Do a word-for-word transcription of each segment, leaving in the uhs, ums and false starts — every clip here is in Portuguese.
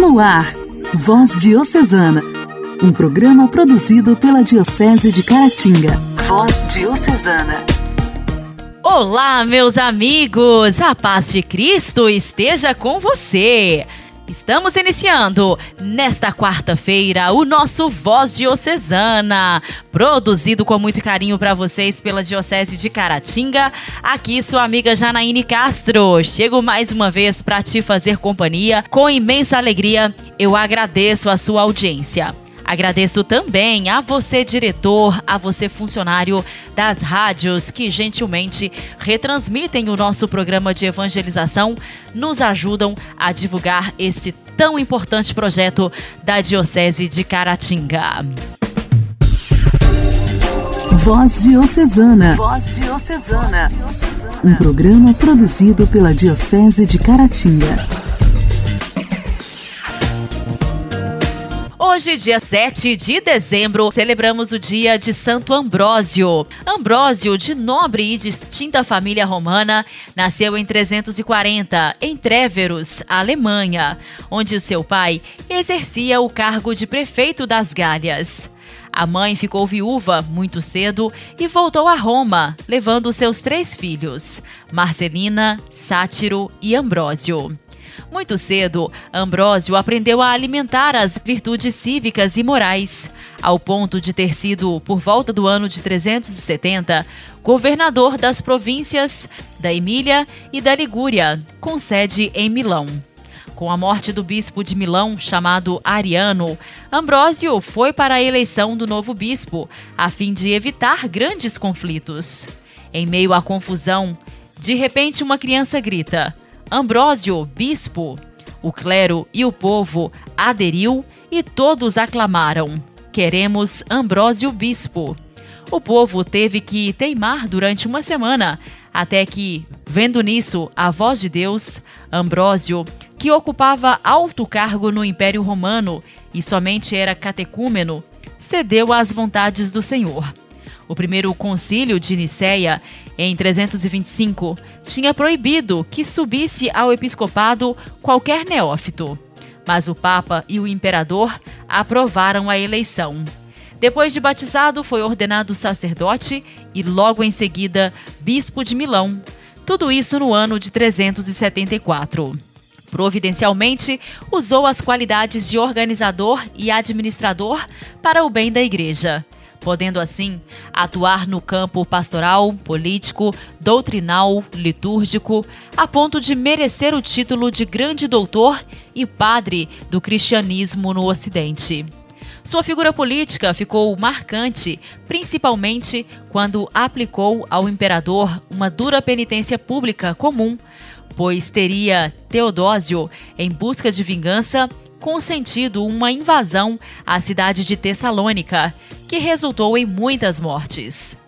No ar, Voz Diocesana, um programa produzido pela Diocese de Caratinga. Voz Diocesana. Olá, meus amigos, a paz de Cristo esteja com você. Estamos iniciando, nesta quarta-feira, o nosso Voz Diocesana, produzido com muito carinho para vocês pela Diocese de Caratinga. Aqui sua amiga Janaíne Castro. Chego mais uma vez para te fazer companhia. Com imensa alegria, eu agradeço a sua audiência. Agradeço também a você, diretor, a você, funcionário das rádios que gentilmente retransmitem o nosso programa de evangelização, nos ajudam a divulgar esse tão importante projeto da Diocese de Caratinga. Voz Diocesana. Voz Diocesana. Um programa produzido pela Diocese de Caratinga. Hoje, dia sete de dezembro, celebramos o dia de Santo Ambrósio. Ambrósio, de nobre e distinta família romana, nasceu em trezentos e quarenta, em Tréveros, Alemanha, onde o seu pai exercia o cargo de prefeito das Gálias. A mãe ficou viúva muito cedo e voltou a Roma, levando seus três filhos, Marcelina, Sátiro e Ambrósio. Muito cedo, Ambrósio aprendeu a alimentar as virtudes cívicas e morais, ao ponto de ter sido, por volta do ano de trezentos e setenta, governador das províncias da Emília e da Ligúria, com sede em Milão. Com a morte do bispo de Milão, chamado Ariano, Ambrósio foi para a eleição do novo bispo, a fim de evitar grandes conflitos. Em meio à confusão, de repente uma criança grita: Ambrósio, bispo! O clero e o povo aderiu e todos aclamaram: queremos Ambrósio bispo. O povo teve que teimar durante uma semana, até que, vendo nisso a voz de Deus, Ambrósio, que ocupava alto cargo no Império Romano e somente era catecúmeno, cedeu às vontades do Senhor. O primeiro concílio de Nicéia, em trezentos e vinte e cinco, tinha proibido que subisse ao episcopado qualquer neófito. Mas o Papa e o Imperador aprovaram a eleição. Depois de batizado, foi ordenado sacerdote e, logo em seguida, bispo de Milão. Tudo isso no ano de trezentos e setenta e quatro. Providencialmente, usou as qualidades de organizador e administrador para o bem da Igreja, podendo assim atuar no campo pastoral, político, doutrinal, litúrgico, a ponto de merecer o título de grande doutor e padre do cristianismo no Ocidente. Sua figura política ficou marcante, principalmente quando aplicou ao imperador uma dura penitência pública comum, pois teria Teodósio, em busca de vingança, consentido uma invasão à cidade de Tessalônica, que resultou em muitas mortes.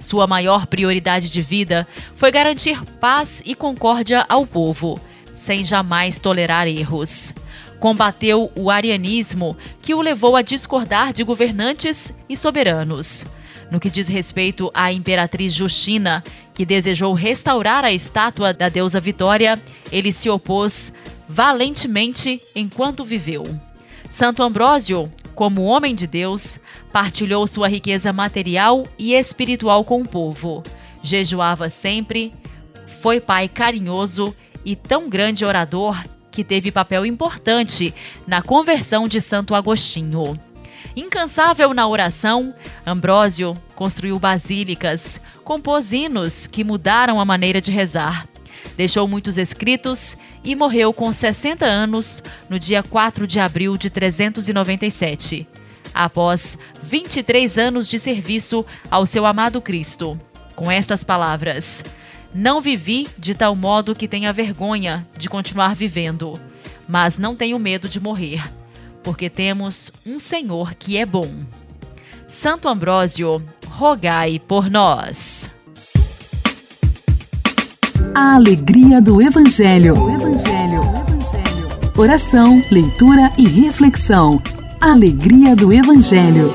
Sua maior prioridade de vida foi garantir paz e concórdia ao povo, sem jamais tolerar erros. Combateu o arianismo, que o levou a discordar de governantes e soberanos. No que diz respeito à Imperatriz Justina, que desejou restaurar a estátua da deusa Vitória, ele se opôs valentemente enquanto viveu. Santo Ambrósio, como homem de Deus, partilhou sua riqueza material e espiritual com o povo. Jejuava sempre, foi pai carinhoso e tão grande orador que teve papel importante na conversão de Santo Agostinho. Incansável na oração, Ambrósio construiu basílicas, compôs hinos que mudaram a maneira de rezar. Deixou muitos escritos e morreu com sessenta anos no dia quatro de abril de trezentos e noventa e sete, após vinte e três anos de serviço ao seu amado Cristo, com estas palavras: não vivi de tal modo que tenha vergonha de continuar vivendo, mas não tenho medo de morrer, porque temos um Senhor que é bom. Santo Ambrósio, rogai por nós. A alegria do Evangelho. O Evangelho. O Evangelho. Oração, leitura e reflexão. Alegria do Evangelho.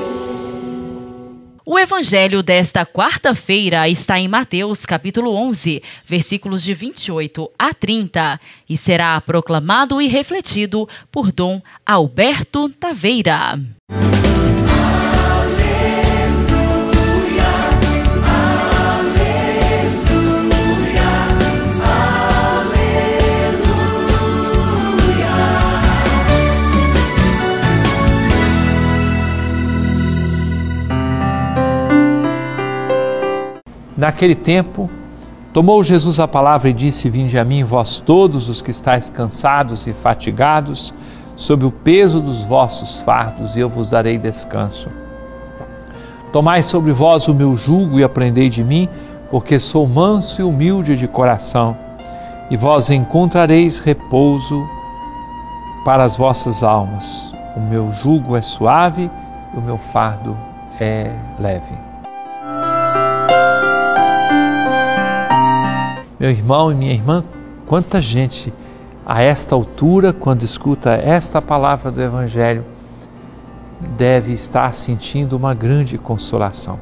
O evangelho desta quarta-feira está em Mateus, capítulo onze, versículos de vinte e oito a trinta, e será proclamado e refletido por Dom Alberto Taveira. Naquele tempo, tomou Jesus a palavra e disse: Vinde a mim, vós todos os que estáis cansados e fatigados, sob o peso dos vossos fardos, e eu vos darei descanso. Tomai sobre vós o meu jugo e aprendei de mim, porque sou manso e humilde de coração, e vós encontrareis repouso para as vossas almas. O meu jugo é suave e o meu fardo é leve. Meu irmão e minha irmã, quanta gente a esta altura, quando escuta esta palavra do Evangelho, deve estar sentindo uma grande consolação.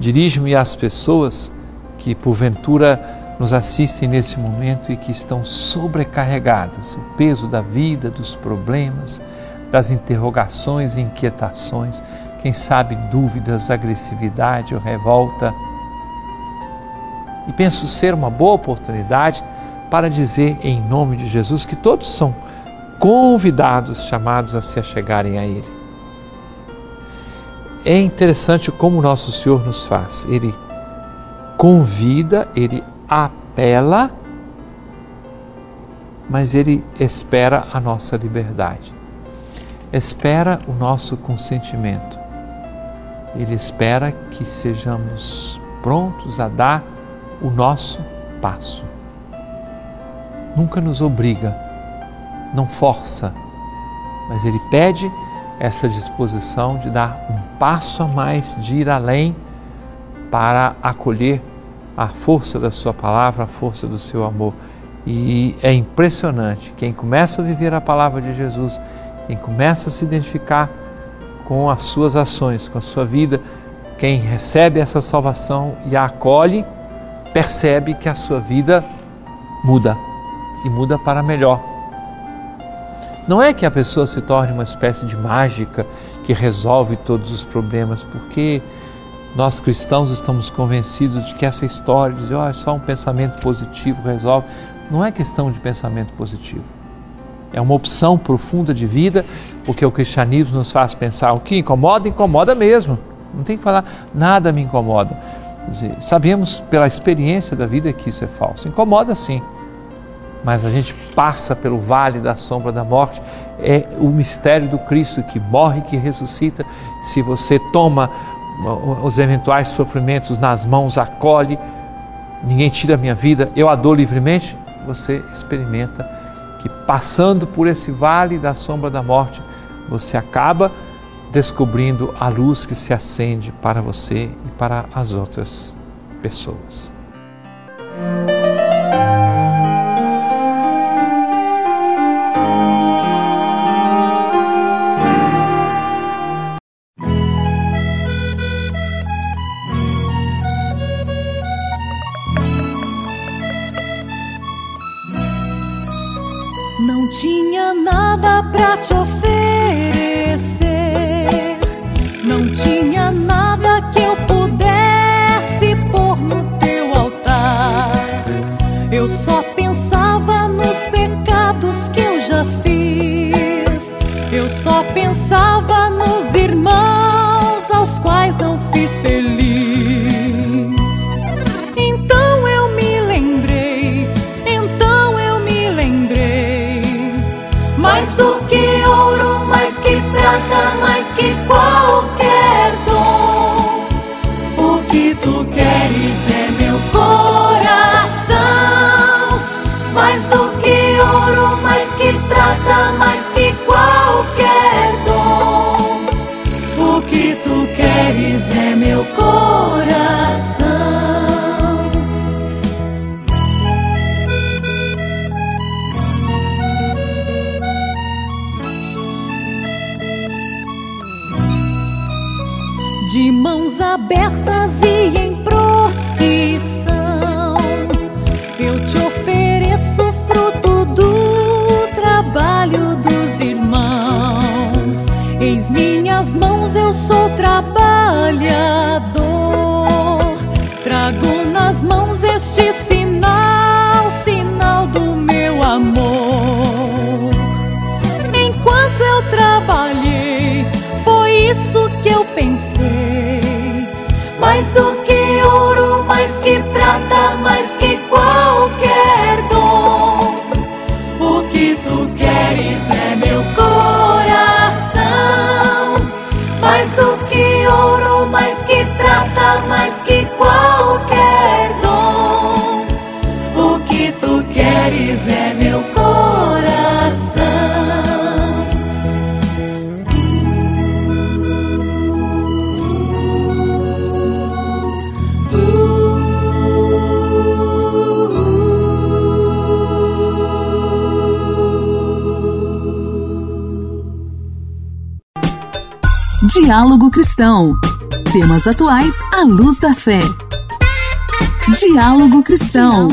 Dirijo-me às pessoas que porventura nos assistem neste momento e que estão sobrecarregadas, o peso da vida, dos problemas, das interrogações e inquietações, quem sabe dúvidas, agressividade ou revolta. E penso ser uma boa oportunidade para dizer em nome de Jesus que todos são convidados, chamados a se achegarem a Ele. É interessante como nosso Senhor nos faz. Ele convida, Ele apela, mas Ele espera a nossa liberdade. Espera o nosso consentimento. Ele espera que sejamos prontos a dar o nosso passo. Nunca nos obriga, não força, mas Ele pede essa disposição de dar um passo a mais, de ir além, para acolher a força da Sua palavra, a força do Seu amor. E é impressionante, quem começa a viver a palavra de Jesus, quem começa a se identificar com as suas ações, com a sua vida, quem recebe essa salvação e a acolhe, percebe que a sua vida muda, e muda para melhor. Não é que a pessoa se torne uma espécie de mágica que resolve todos os problemas, porque nós cristãos estamos convencidos de que essa história de dizer, oh, é só um pensamento positivo resolve, não é questão de pensamento positivo. É uma opção profunda de vida, porque o cristianismo nos faz pensar, o que incomoda, incomoda mesmo. Não tem que falar, nada me incomoda. Sabemos pela experiência da vida que isso é falso, incomoda sim, mas a gente passa pelo vale da sombra da morte, é o mistério do Cristo que morre e que ressuscita. Se você toma os eventuais sofrimentos nas mãos, acolhe, ninguém tira a minha vida, eu a dou livremente, você experimenta que passando por esse vale da sombra da morte, você acaba descobrindo a luz que se acende para você e para as outras pessoas. Não tinha nada para te oferecer, não tinha nada que eu pudesse pôr no teu altar. Eu só pensava nos pecados que eu já fiz. Eu só pensava nos irmãos aos quais não fiz feliz. Então eu me lembrei, então eu me lembrei, mais do que ouro abertas e em procissão, eu te ofereço fruto do trabalho dos irmãos. Eis minhas mãos, eu sou trabalhador, trago nas mãos este sinal, sinal do meu amor. Enquanto eu trabalhei, foi isso que eu pensei. Mais do que ouro, mais que prata, mais que qualquer dom, o que tu queres é meu coração. Mais do que ouro, mais que prata, mais que qualquer dom, o que tu queres é meu coração. Diálogo Cristão. Temas atuais à luz da fé. Diálogo Cristão.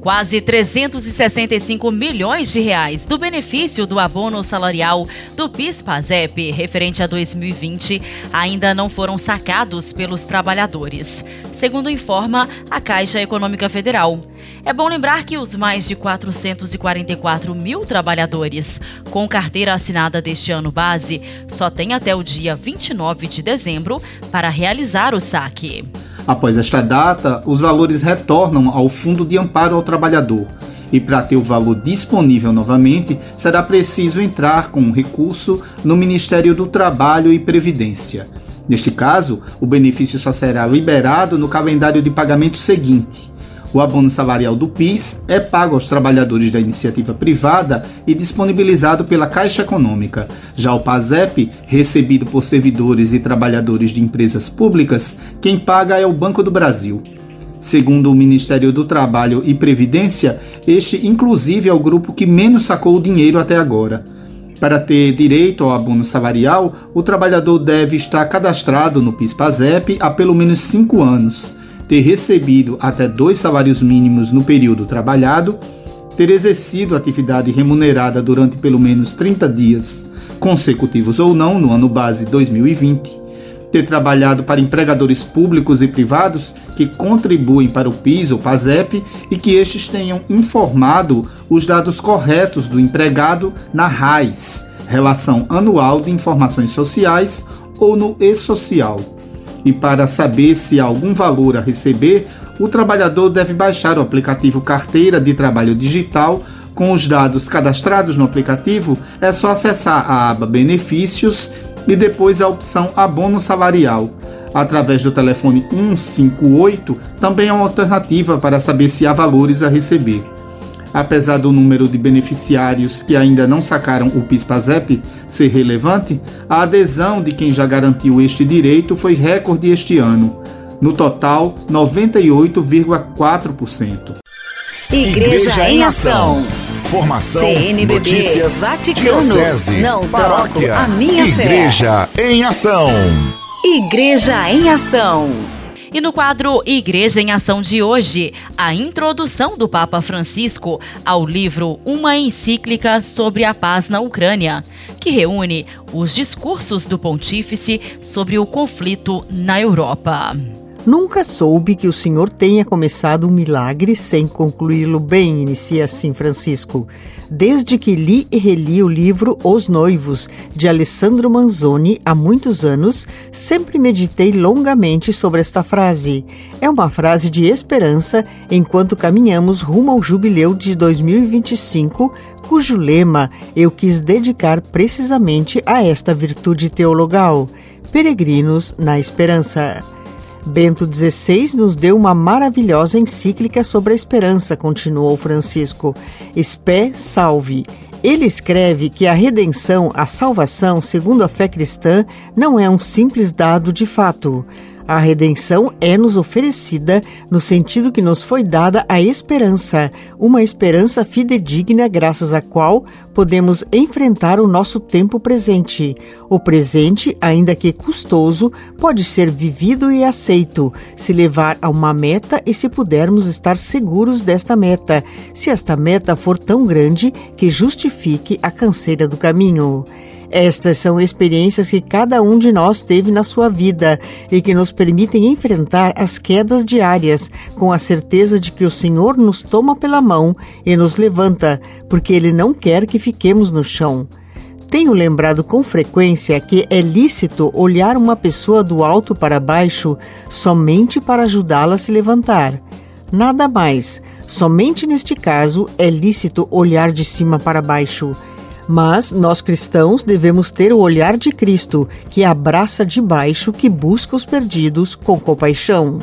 Quase trezentos e sessenta e cinco milhões de reais do benefício do abono salarial do PIS-PASEP referente a dois mil e vinte ainda não foram sacados pelos trabalhadores, segundo informa a Caixa Econômica Federal. É bom lembrar que os mais de quatrocentos e quarenta e quatro mil trabalhadores com carteira assinada deste ano base só têm até o dia vinte e nove de dezembro para realizar o saque. Após esta data, os valores retornam ao Fundo de Amparo ao Trabalhador e, para ter o valor disponível novamente, será preciso entrar com um recurso no Ministério do Trabalho e Previdência. Neste caso, o benefício só será liberado no calendário de pagamento seguinte. O abono salarial do PIS é pago aos trabalhadores da iniciativa privada e disponibilizado pela Caixa Econômica. Já o PASEP, recebido por servidores e trabalhadores de empresas públicas, quem paga é o Banco do Brasil. Segundo o Ministério do Trabalho e Previdência, este inclusive é o grupo que menos sacou o dinheiro até agora. Para ter direito ao abono salarial, o trabalhador deve estar cadastrado no PIS-PASEP há pelo menos cinco anos. Ter recebido até dois salários mínimos no período trabalhado, ter exercido atividade remunerada durante pelo menos trinta dias, consecutivos ou não, no ano base dois mil e vinte, ter trabalhado para empregadores públicos e privados que contribuem para o PIS ou PASEP e que estes tenham informado os dados corretos do empregado na RAIS, Relação Anual de Informações Sociais, ou no eSocial. E para saber se há algum valor a receber, o trabalhador deve baixar o aplicativo Carteira de Trabalho Digital. Com os dados cadastrados no aplicativo, é só acessar a aba Benefícios e depois a opção Abono Salarial. Através do telefone um cinco oito, também é uma alternativa para saber se há valores a receber. Apesar do número de beneficiários que ainda não sacaram o PIS-PASEP ser relevante, a adesão de quem já garantiu este direito foi recorde este ano. No total, noventa e oito vírgula quatro por cento. Igreja, Igreja em Ação. Formação, C N B B, notícias, Vaticano, diocese, não paróquia, a minha Igreja fé. Em Ação. Igreja em Ação. E no quadro Igreja em Ação de hoje, a introdução do Papa Francisco ao livro Uma Encíclica sobre a Paz na Ucrânia, que reúne os discursos do pontífice sobre o conflito na Europa. Nunca soube que o Senhor tenha começado um milagre sem concluí-lo bem, inicia assim Francisco. Desde que li e reli o livro Os Noivos, de Alessandro Manzoni, há muitos anos, sempre meditei longamente sobre esta frase. É uma frase de esperança enquanto caminhamos rumo ao jubileu de dois mil e vinte e cinco, cujo lema eu quis dedicar precisamente a esta virtude teologal: Peregrinos na Esperança. Bento dezesseis nos deu uma maravilhosa encíclica sobre a esperança, continuou Francisco, Spe Salvi. Ele escreve que a redenção, a salvação, segundo a fé cristã, não é um simples dado de fato. A redenção é nos oferecida no sentido que nos foi dada a esperança, uma esperança fidedigna graças à qual podemos enfrentar o nosso tempo presente. O presente, ainda que custoso, pode ser vivido e aceito, se levar a uma meta e se pudermos estar seguros desta meta, se esta meta for tão grande que justifique a canseira do caminho. Estas são experiências que cada um de nós teve na sua vida e que nos permitem enfrentar as quedas diárias, com a certeza de que o Senhor nos toma pela mão e nos levanta, porque Ele não quer que fiquemos no chão. Tenho lembrado com frequência que é lícito olhar uma pessoa do alto para baixo somente para ajudá-la a se levantar. Nada mais. Somente neste caso é lícito olhar de cima para baixo. Mas nós cristãos devemos ter o olhar de Cristo, que abraça de baixo, que busca os perdidos com compaixão.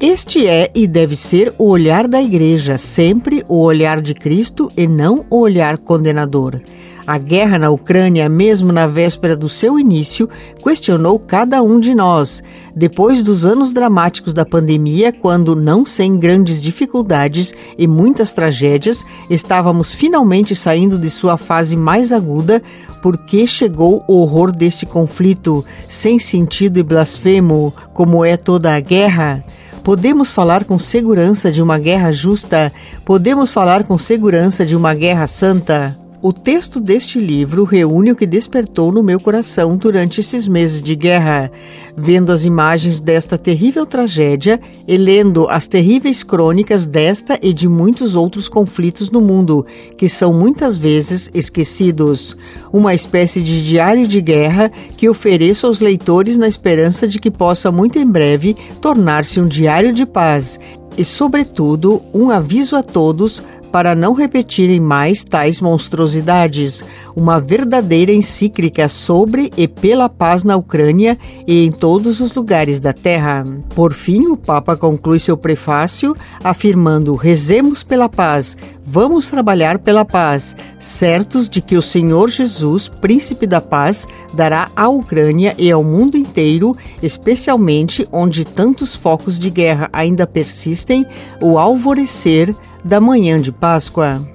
Este é e deve ser o olhar da Igreja, sempre o olhar de Cristo e não o olhar condenador. A guerra na Ucrânia, mesmo na véspera do seu início, questionou cada um de nós. Depois dos anos dramáticos da pandemia, quando, não sem grandes dificuldades e muitas tragédias, estávamos finalmente saindo de sua fase mais aguda, porque chegou o horror desse conflito, sem sentido e blasfemo, como é toda a guerra? Podemos falar com segurança de uma guerra justa? Podemos falar com segurança de uma guerra santa? O texto deste livro reúne o que despertou no meu coração durante esses meses de guerra. Vendo as imagens desta terrível tragédia e lendo as terríveis crônicas desta e de muitos outros conflitos no mundo, que são muitas vezes esquecidos. Uma espécie de diário de guerra que ofereço aos leitores na esperança de que possa muito em breve tornar-se um diário de paz e, sobretudo, um aviso a todos para não repetirem mais tais monstruosidades, uma verdadeira encíclica sobre e pela paz na Ucrânia e em todos os lugares da Terra. Por fim, o Papa conclui seu prefácio afirmando: rezemos pela paz, vamos trabalhar pela paz, certos de que o Senhor Jesus, Príncipe da Paz, dará à Ucrânia e ao mundo inteiro, especialmente onde tantos focos de guerra ainda persistem, o alvorecer da manhã de Páscoa.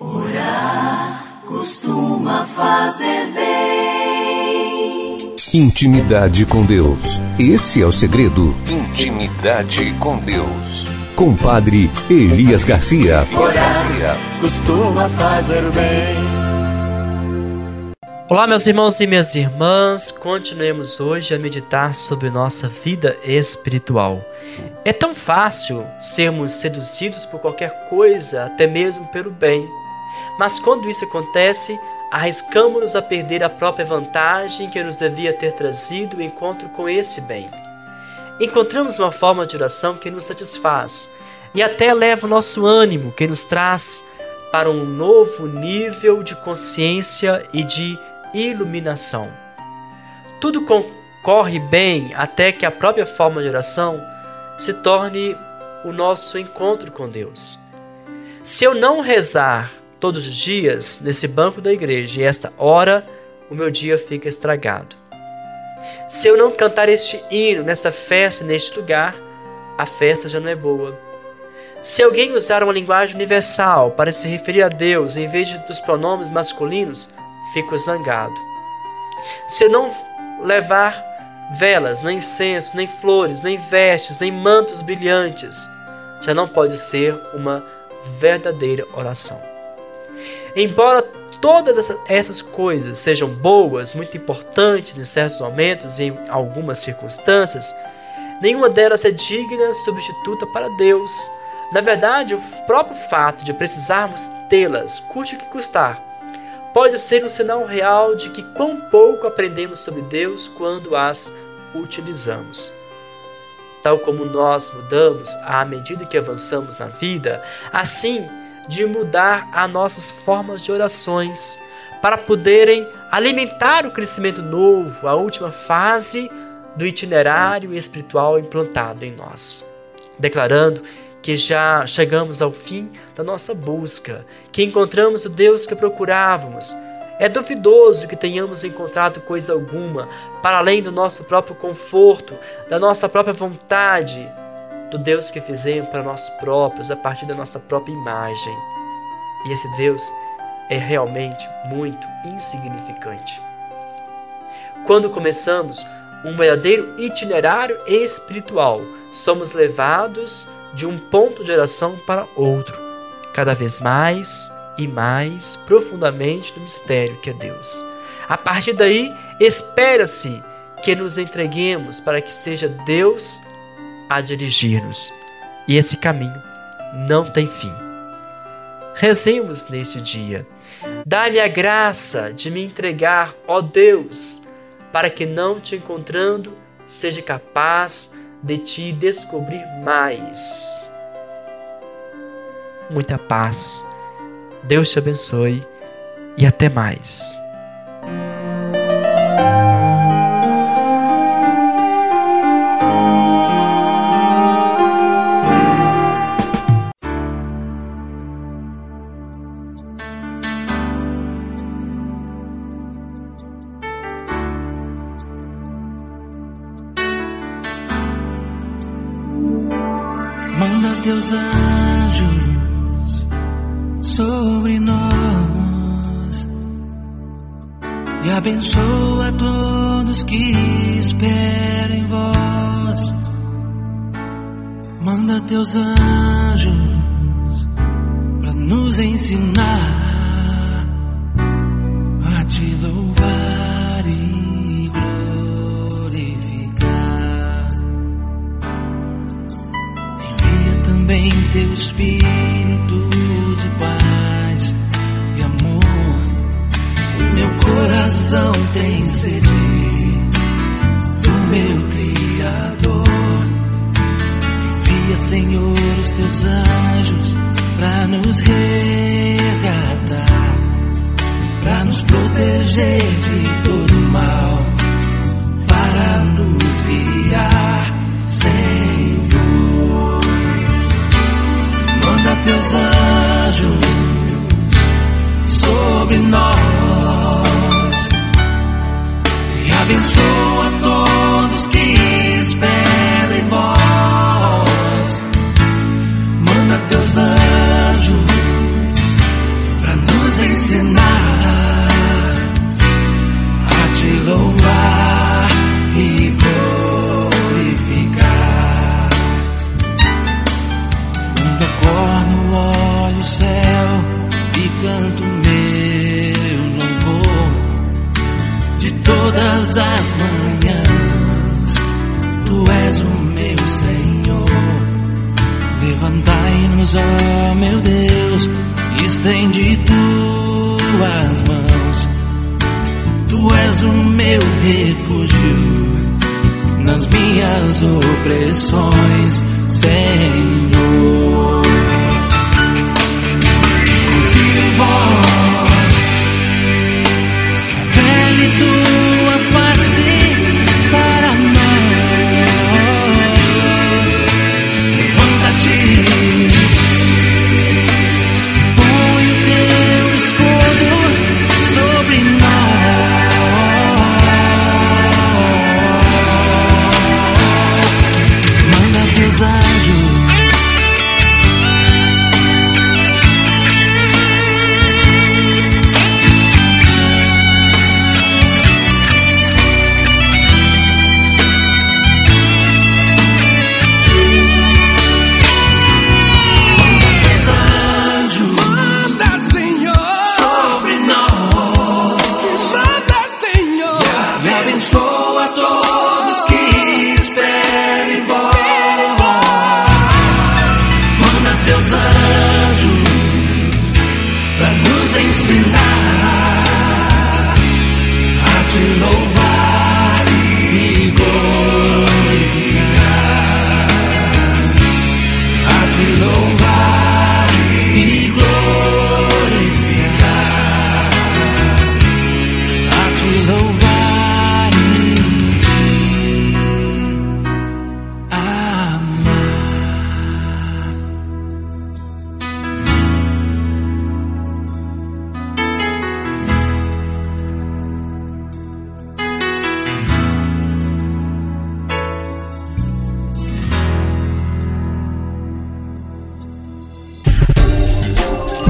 Orar costuma fazer bem. Intimidade com Deus. Esse é o segredo. Intimidade com Deus. Com Padre Elias Garcia. Orar costuma fazer bem. Olá, meus irmãos e minhas irmãs. Continuemos hoje a meditar sobre nossa vida espiritual. É tão fácil sermos seduzidos por qualquer coisa, até mesmo pelo bem. Mas quando isso acontece, arriscamos-nos a perder a própria vantagem que nos devia ter trazido o encontro com esse bem. Encontramos uma forma de oração que nos satisfaz e até eleva o nosso ânimo, que nos traz para um novo nível de consciência e de iluminação. Tudo concorre bem até que a própria forma de oração se torne o nosso encontro com Deus. Se eu não rezar todos os dias nesse banco da igreja e esta hora, o meu dia fica estragado. Se eu não cantar este hino nessa festa, neste lugar, a festa já não é boa. Se alguém usar uma linguagem universal para se referir a Deus em vez dos pronomes masculinos, fico zangado. Se eu não levar velas, nem incenso, nem flores, nem vestes, nem mantos brilhantes, já não pode ser uma verdadeira oração. Embora todas essas coisas sejam boas, muito importantes em certos momentos e em algumas circunstâncias, nenhuma delas é digna substituta para Deus. Na verdade, o próprio fato de precisarmos tê-las, custe o que custar, pode ser um sinal real de que quão pouco aprendemos sobre Deus quando as utilizamos. Tal como nós mudamos à medida que avançamos na vida, assim de mudar as nossas formas de orações para poderem alimentar o crescimento novo, a última fase do itinerário espiritual implantado em nós. Declarando que já chegamos ao fim da nossa busca, que encontramos o Deus que procurávamos É duvidoso que tenhamos encontrado coisa alguma para além do nosso próprio conforto, da nossa própria vontade, do Deus que fizemos para nós próprios, a partir da nossa própria imagem. E esse Deus é realmente muito insignificante. Quando começamos um verdadeiro itinerário espiritual, somos levados de um ponto de oração para outro, cada vez mais e mais profundamente no mistério que é Deus. A partir daí, espera-se que nos entreguemos para que seja Deus a dirigir-nos. E esse caminho não tem fim. Rezemos neste dia. Dá-me a graça de me entregar, ó Deus, para que não te encontrando, seja capaz de te descobrir mais. Muita paz. Deus te abençoe e até mais. Manda teus anjos sobre nós e abençoa todos que esperam em vós. Manda teus anjos para nos ensinar a te louvar e glorificar. Envia também teu Espírito de paz e amor. Meu coração tem sede do meu Criador. Envia, Senhor, os teus anjos pra nos resgatar, pra nos proteger de todo mal, para nos guiar, Senhor. Manda teus anjos sobre nós e abençoa todos que esperam em vós. Manda teus anjos para nos ensinar a te louvar e glorificar. Quando acordo, olho o céu e canto meu louvor. De todas as manhãs, tu és o meu Senhor. Levantai-nos, ó meu Deus, estende tuas mãos. Tu és o meu refúgio nas minhas opressões, Senhor. Confio em vós, revele tua face para nós. Levanta-te, põe o teu escudo sobre nós. Manda teus anjos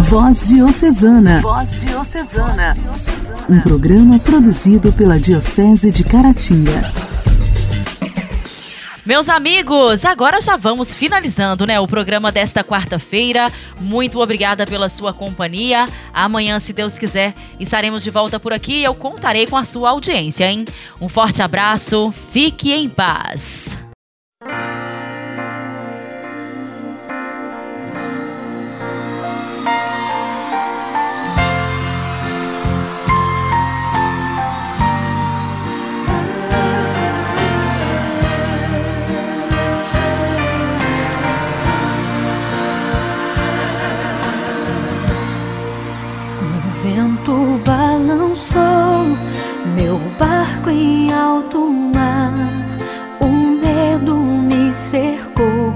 Voz Diocesana. Voz Diocesana. Um programa produzido pela Diocese de Caratinga. Meus amigos, agora já vamos finalizando, né, o programa desta quarta-feira. Muito obrigada pela sua companhia. Amanhã, se Deus quiser, estaremos de volta por aqui e eu contarei com a sua audiência, hein? Um forte abraço, fique em paz. Tu balançou meu barco em alto mar, o medo me cercou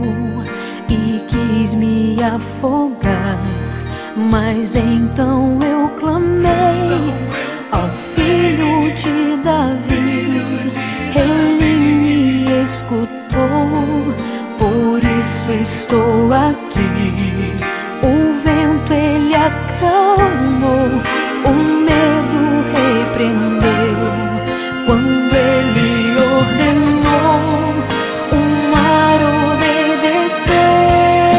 e quis me afogar, mas então eu clamei ao Filho de Davi, Ele me escutou, por isso estou aqui, o vento ele acalmou. O medo repreendeu quando ele ordenou, o mar obedeceu.